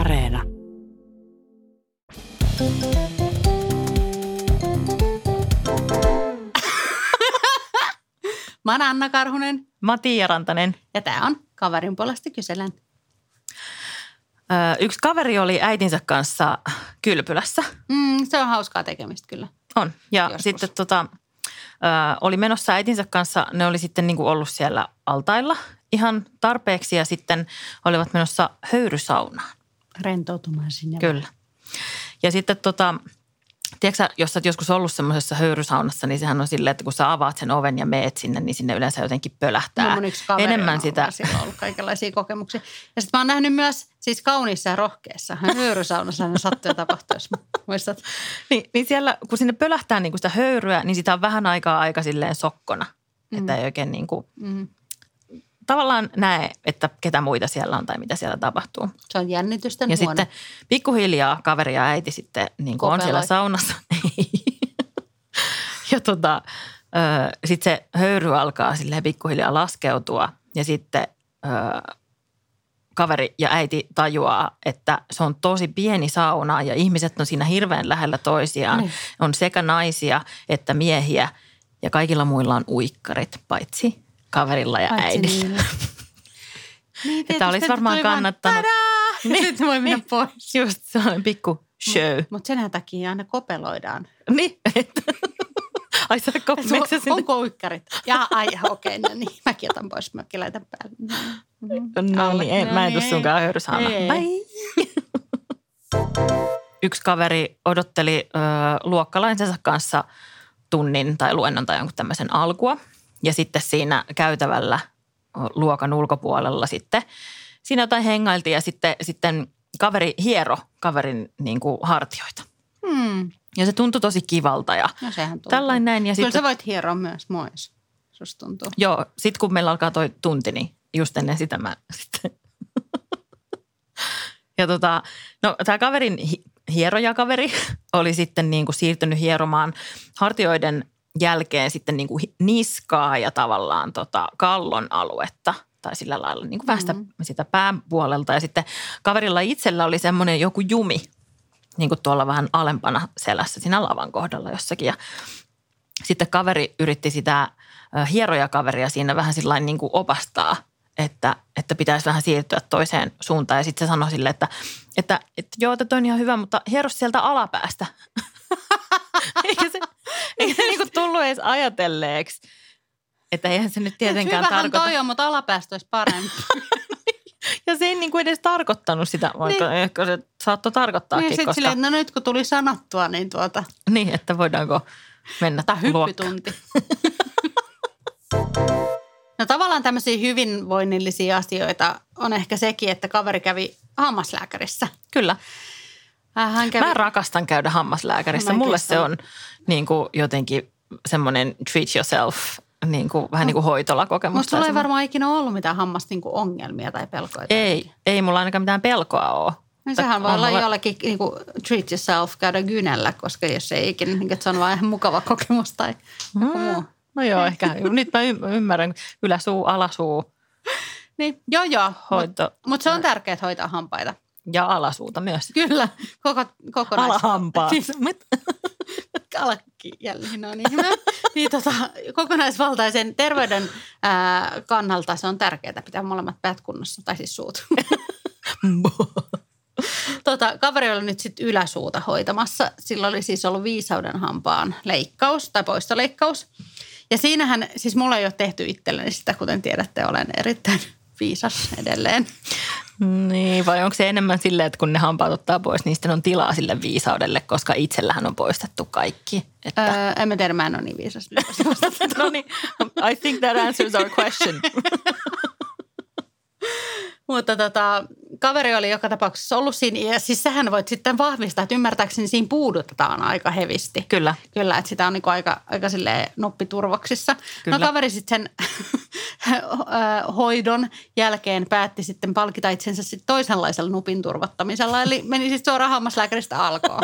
Areena. Mä oon Anna Karhunen. Mä oon Tiia Rantanen. Ja tää on Kaverin puolesta kyselen. Yksi kaveri oli äitinsä kanssa kylpylässä. Se on hauskaa tekemistä kyllä. On. Ja joskus. Sitten oli menossa äitinsä kanssa, ne oli sitten niin kuin ollut siellä altailla ihan tarpeeksi ja sitten olivat menossa höyrysaunaan. Rentoutumaan sinne. Kyllä. Ja sitten tiedätkö jos sä oot joskus ollut semmoisessa höyrysaunassa, niin sehän on silleen, että kun sä avaat sen oven ja meet sinne, niin sinne yleensä jotenkin pölähtää. No mun yksi kaveri enemmän sitä. Sillä on ollut kaikenlaisia kokemuksia. Ja sitten mä oon nähnyt myös siis kauniissa ja rohkeissa. Höyrysaunassa ne sattuu ja tapahtuu, jos muistat. Niin siellä, kun sinne pölähtää niin kuin sitä höyryä, niin sitä on vähän aikaa aika silleen sokkona. Että ei oikein niin kuin tavallaan näe, että ketä muita siellä on tai mitä siellä tapahtuu. Se on jännitysten huone. Ja sitten pikkuhiljaa kaveri ja äiti sitten niin kuin on siellä saunassa. Ja sitten se höyry alkaa silleen pikkuhiljaa laskeutua ja sitten kaveri ja äiti tajuaa, että se on tosi pieni sauna ja ihmiset on siinä hirveän lähellä toisiaan. On sekä naisia että miehiä ja kaikilla muilla on uikkarit paitsi kaverilla ja äidillä. Niin, että olisi varmaan kannattanut. Sitten voi mennä pois. Just sellainen pikku show. Mutta sen takia aina kopeloidaan. Niin. Ai sä kopeloidaan. Onko uikkarit? Jaa, okei. No niin, mäkin otan pois. Mäkin laitan päälle. No niin, mä en tule sunkaan höyrysaamaan. Yksi kaveri odotteli luokkalaisensa kanssa tunnin tai luennon tai jonkun tämmöisen alkua. Ja sitten siinä käytävällä luokan ulkopuolella sitten siinä jotain hengailtiin ja sitten kaveri hiero kaverin niin kuin hartioita. Ja se tuntui tosi kivalta ja no, tällainen näin. Ja kyllä sä voit hieroa myös mois, jos tuntuu. Joo, sitten kun meillä alkaa toi tunti, niin just ennen sitä mä sitten. Ja no tämä kaverin hierojakaveri oli sitten niin kuin siirtynyt hieromaan hartioiden jälkeen sitten niin kuin niskaa ja tavallaan kallon aluetta tai sillä lailla niin kuin vähän sitä pään puolelta. Ja sitten kaverilla itsellä oli semmoinen joku jumi niin kuin tuolla vähän alempana selässä siinä lavan kohdalla jossakin. Ja sitten kaveri yritti sitä hierojakaveria siinä vähän sillain niin kuin opastaa, että pitäisi vähän siirtyä toiseen suuntaan. Ja sitten se sanoi silleen, että joo, tämä on ihan hyvä, mutta hiero sieltä alapäästä. Eikä se niinku tullut edes ajatelleeksi, että eihän se nyt tietenkään tarkoita. Hyvähän toi on, mutta alapäästä olisi parempi. Ja se ei niinku edes tarkoittanut sitä, vaikka niin. Ehkä se saattoi tarkoittaakin. Niin sitten silleen, no nyt kun tuli sanottua, niin Niin, että voidaanko mennä luokkaan. No tavallaan tämmöisiä hyvinvoinnillisia asioita on ehkä sekin, että kaveri kävi hammaslääkärissä. Kyllä. Mä rakastan käydä hammaslääkärissä. Mulle se on niin kuin jotenkin semmoinen treat yourself, niin kuin, vähän niin kuin hoitolakokemus. Mutta sulla ei varmaan ikinä ollut mitään ongelmia tai pelkoja. Ei mulla ainakaan mitään pelkoa ole. No sehän voi olla jollakin niin kuin treat yourself käydä gynellä, koska jos ei ikinä, niin se on vaan ihan mukava kokemus tai joku muu. No joo, ehkä. Nyt mä ymmärrän yläsuu, alasuu. Niin, joo. Mutta se on tärkeää hoitaa hampaita. Ja alasuuta myös. Kyllä, kokonaisuutta. Alahampaa. Siis, jälleen, no niin hyvä. Niin, kokonaisvaltaisen terveyden kannalta se on tärkeää pitää molemmat päät kunnossa, tai siis suut. Kaveri oli nyt sitten yläsuuta hoitamassa. Sillä oli siis ollut viisauden hampaan leikkaus tai poistoleikkaus. Ja siinähän, siis mulla ei ole tehty itselleni sitä, kuten tiedätte, olen erittäin viisas edelleen. Niin, vai onko se enemmän silleen, että kun ne hampaat ottaa pois, niin sitten on tilaa sille viisaudelle, koska itsellähän on poistettu kaikki. Että... en mä tiedä, mä en ole niin viisas. No niin, I think that answers our question. Mutta kaveri oli joka tapauksessa ollut siinä, ja siis sähän voit sitten vahvistaa, että ymmärtääkseni siinä puudutetaan aika hevisti. Kyllä. Kyllä, että sitä on niinku aika silleen nuppiturvoksissa. Kyllä. No kaveri sitten sen hoidon jälkeen päätti sitten palkita itsensä sitten toisenlaisella nupin turvottamisella, eli meni sitten suoraan hammaslääkäristä alkoon.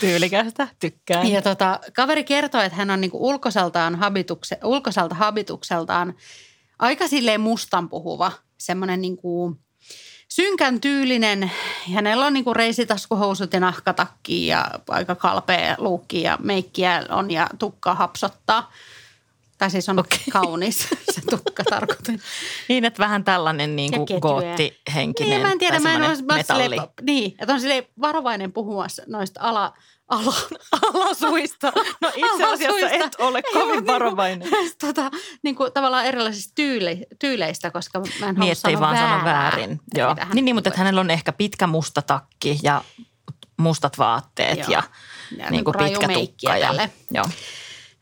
Tyylikästä, tykkään. Ja kaveri kertoo, että hän on niinku ulkoiselta habitukseltaan aika silleen mustan puhuva. Semmoinen niin kuin synkän tyylinen. Hänellä on niinku reisitaskuhousut ja nahkatakki ja aika kalpea luukki ja meikkiä on ja tukka hapsottaa. Tai siis on kaunis se tukka tarkoitan. Niin, että vähän tällainen niinku goottihenkinen. Niin, mä en tiedä. Mä en ole niin, että on silleen varovainen puhumassa noista alasuista. No itse asiassa et ole kovin varovainen. Niinku tavallaan erilaisista tyyleistä, koska mä en halua sanoa vaan väärää. Väärin. Joo. Niin, mutta hänellä on ehkä pitkä musta takki ja mustat vaatteet ja niinku pitkä tukka. Ja, joo.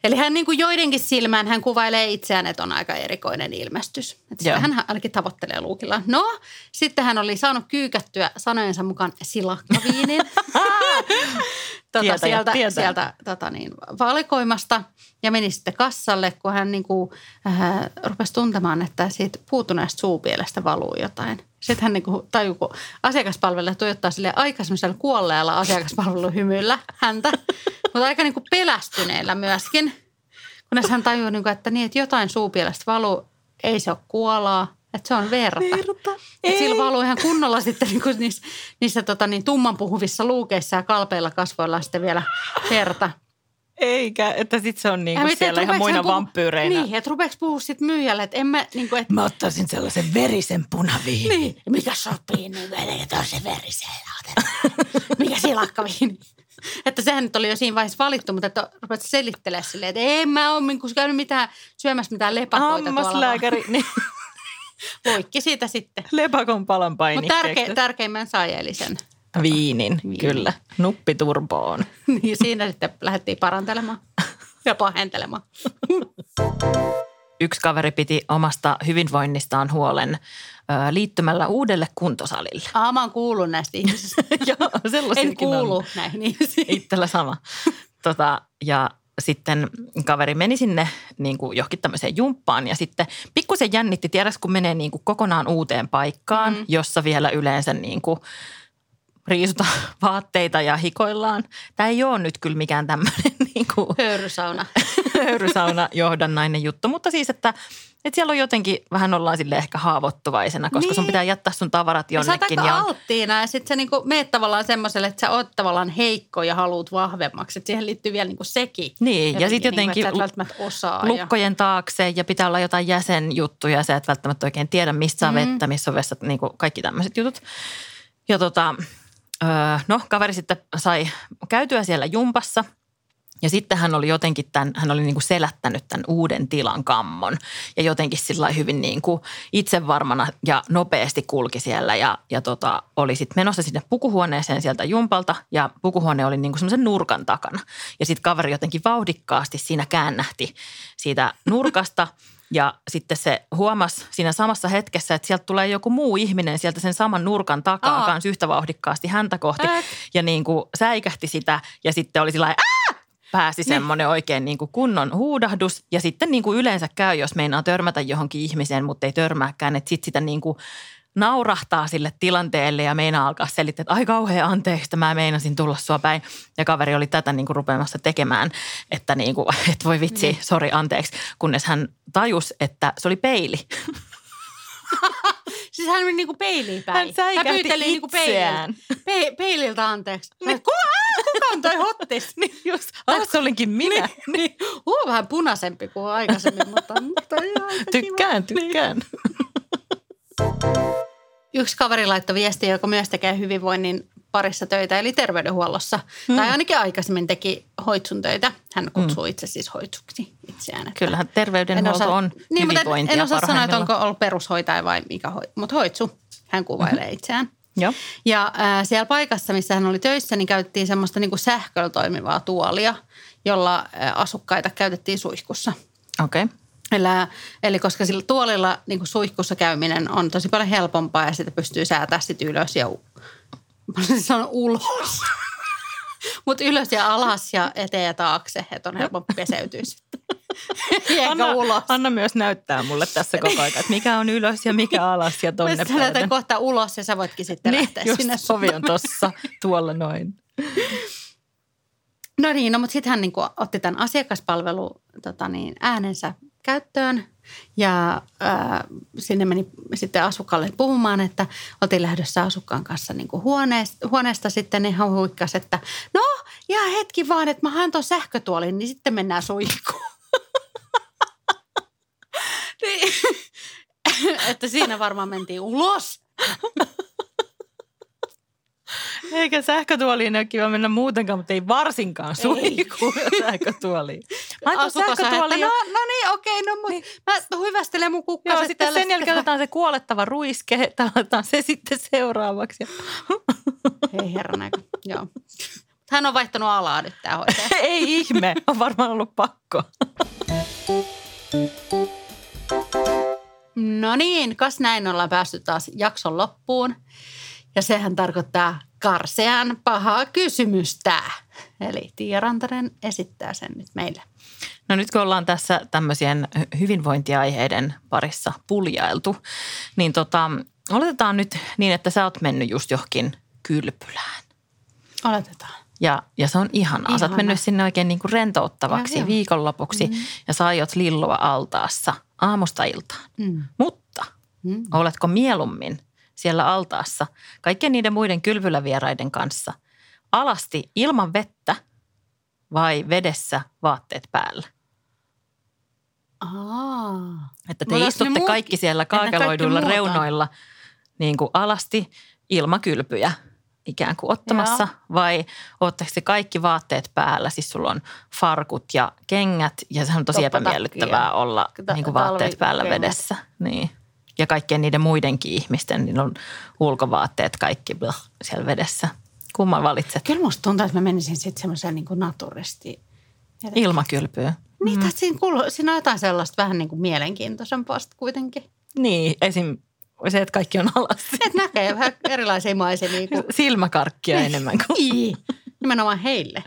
Eli hän niin kuin joidenkin silmään hän kuvailee itseään, että on aika erikoinen ilmestys. Että hän ainakin tavoittelee luukilla. No, sitten hän oli saanut kyykättyä sanojensa mukaan silakkaviinin sieltä valikoimasta ja meni sitten kassalle, kun hän niin kuin, rupesi tuntemaan, että siitä puutuneesta suupielestä valuu jotain. Sitten hän niin tajuu, kun asiakaspalvelija tuijottaa silleen aika semmoisella kuolleella asiakaspalveluhymyllä häntä, mutta aika niin pelästyneellä myöskin. Kunnes hän tajuu, että jotain suupielestä valuu, ei se ole kuolaa, että se on verta. Että sillä valuu ihan kunnolla sitten niin niissä tumman puhuvissa luukeissa ja kalpeilla kasvoilla sitten vielä verta. Eikä, että sitten se on niinku siellä ihan muina vampyyreinä. Niin, että rupeaks puhua sitten myyjälle, että emme niinku, että... Mä ottaisin sellaisen verisen punaviini. Niin, mikä sopii niin, että on se verisen. Mikä silakkaviini. Että sehän nyt oli jo siinä vaiheessa valittu, mutta että rupeat selittelemään silleen, että en mä ole käynyt mitään, syömässä mitään lepakoita tuolla. Hammaslääkäri, niin... Voikki siitä sitten. Lepakon palan painikkeeksi. Mutta tärkeimmän sai eli sen. Viinin, kyllä. Nuppiturboon. Niin, siinä sitten lähdettiin parantelemaan ja pahentelemaan. Yksi kaveri piti omasta hyvinvoinnistaan huolen liittymällä uudelle kuntosalille. Mä oon kuullut näistä ihmisistä. Joo, sellaisiakin on. En kuulu näihin ihmisiin. Itsellä sama. Ja sitten kaveri meni sinne niin kuin johonkin tämmöiseen jumppaan ja sitten pikkusen jännitti, tiedätkö, kun menee niin kuin kokonaan uuteen paikkaan, jossa vielä yleensä niin kuin riisuta vaatteita ja hikoillaan. Tämä ei ole nyt kyllä mikään tämmöinen niinku höyrysauna johdannainen juttu, mutta siis, että siellä on jotenkin vähän ollaan sille ehkä haavoittuvaisena, koska niin. Sun pitää jättää sun tavarat jonnekin. Sä oot aika alttiina ja sitten sä niinku meet tavallaan semmoiselle, että sä oot tavallaan heikko ja haluut vahvemmaksi. Et siihen liittyy vielä niinku sekin. Niin, ja sitten jotenkin lukkojen taakse ja pitää olla jotain jäsenjuttuja. Sä et välttämättä oikein tiedä, mistä on vettä, missä on vessat, niinku kaikki tämmöiset jutut. Ja no, kaveri sitten sai käytyä siellä jumpassa ja sitten hän oli jotenkin hän oli niin kuin selättänyt tämän uuden tilan kammon ja jotenkin sillain hyvin niin kuin itsevarmana ja nopeasti kulki siellä ja oli sitten menossa sinne pukuhuoneeseen sieltä jumpalta ja pukuhuone oli niin kuin semmoisen nurkan takana ja sitten kaveri jotenkin vauhdikkaasti siinä käännähti siitä nurkasta. Ja sitten se huomasi siinä samassa hetkessä, että sieltä tulee joku muu ihminen sieltä sen saman nurkan takaa kanssa yhtä vauhdikkaasti häntä kohti. Ja niin kuin säikähti sitä ja sitten oli sillain pääsi semmoinen oikein niin kuin kunnon huudahdus. Ja sitten niin kuin yleensä käy, jos meinaa törmätä johonkin ihmiseen, mutta ei törmääkään, että sitten sitä niin kuin naurahtaa sille tilanteelle ja meinaa alkaa selittää, että ai kauhea anteeksi, mä meinasin tulla sua päin. Ja kaveri oli tätä niin kuin rupeamassa tekemään, että niin kuin, et voi vitsi, sori anteeksi, kunnes hän tajusi, että se oli peili. Siis hän meni niin kuin peiliin päin. Hän säikähti niin kuin itseään. Peililtä anteeksi. Kuka on toi hottis? Niin just, se olinkin minä. Niin. Vähän punaisempi kuin aikaisemmin, mutta Tykkään. Yksi kaveri laittoi viestiä, joka myös tekee hyvinvoinnin parissa töitä, eli terveydenhuollossa. Tai ainakin aikaisemmin teki hoitsun töitä. Hän kutsuu itse siis hoitsuksi itseään. Kyllähän terveydenhuolto on hyvinvointia parhaimmillaan. En osaa sanoa, että onko ollut perushoitaja vai mikä mutta hoitsu. Hän kuvailee itseään. Joo. Ja siellä paikassa, missä hän oli töissä, niin käytettiin semmoista niin kuin sähköllä toimivaa tuolia, jolla asukkaita käytettiin suihkussa. Okei. Okay. Eli koska sillä tuolilla niin suihkussa käyminen on tosi paljon helpompaa ja sitä pystyy säätämään sitten ylös ja ulos. Mutta ylös ja alas ja eteen ja taakse, että on helpompi peseytyä sitten. Anna myös näyttää mulle tässä koko aika, että mikä on ylös ja mikä alas ja tonne päin. Mä lähdetään kohta ulos ja sä voitkin sitten lähteä sinne. Sovi on tossa, tuolla noin. No niin, mutta sitten hän niin otti tämän asiakaspalvelun äänensä käyttöön ja sinne meni sitten asukkaalle puhumaan, että oltiin lähdössä asukkaan kanssa niin kuin huoneesta sitten ihan huikkas, että no ihan hetki vaan, että mä haen tuon sähkötuolin, niin sitten mennään suihkuun. Niin, että siinä varmaan mentiin ulos. Eikä sähkötuoliin ole kiva mennä muutenkaan, mutta ei varsinkaan suihkuun sähkötuoliin. Mä ajattelin sähkötuoliin. No niin, okei, no niin. Mä hyvästelen mun kukkaset. Joo, sitten sen jälkeen otetaan se kuolettava ruiske, otetaan se sitten seuraavaksi. Hei herran aika, joo. Hän on vaihtanut alaa nyt tää hoitaja. Ei ihme, on varmaan ollut pakko. No niin, kas näin ollaan päästy taas jakson loppuun. Ja sehän tarkoittaa karsean pahaa kysymystä. Eli Tiia Rantanen esittää sen nyt meille. No nyt kun ollaan tässä tämmöisien hyvinvointiaiheiden parissa puljailtu, niin oletetaan nyt niin, että sä oot mennyt just johonkin kylpylään. Oletetaan. Ja se on ihanaa. Sä oot mennyt sinne oikein niin kuin rentouttavaksi viikonlopuksi ja sä aiot lilloa altaassa aamusta iltaan. Mutta oletko mieluummin siellä altaassa kaikkien niiden muiden kylpylävieraiden kanssa alasti ilman vettä vai vedessä vaatteet päällä? Että te istutte kaikki siellä kaakeloiduilla reunoilla niin kuin alasti ilmakylpyjä ikään kuin ottamassa, vai ootteko te kaikki vaatteet päällä? Siis sulla on farkut ja kengät, ja se on tosi epämiellyttävää olla niin kuin vaatteet päällä vedessä. Niin. Ja kaikkien niiden muidenkin ihmisten, niin on ulkovaatteet kaikki siellä vedessä. Kumman valitset? Kyllä musta tuntuu, että mä menisin sitten semmoiseen niin kuin naturisti. Ilmakylpyyn. Niin, tässä siinä on jotain sellaista vähän niin kuin mielenkiintoisempasta kuitenkin. Niin, esim. Se, että kaikki on alasti. Että näkee vähän erilaisia maisemia. Kuin silmäkarkkia enemmän kuin. Nimenomaan heille.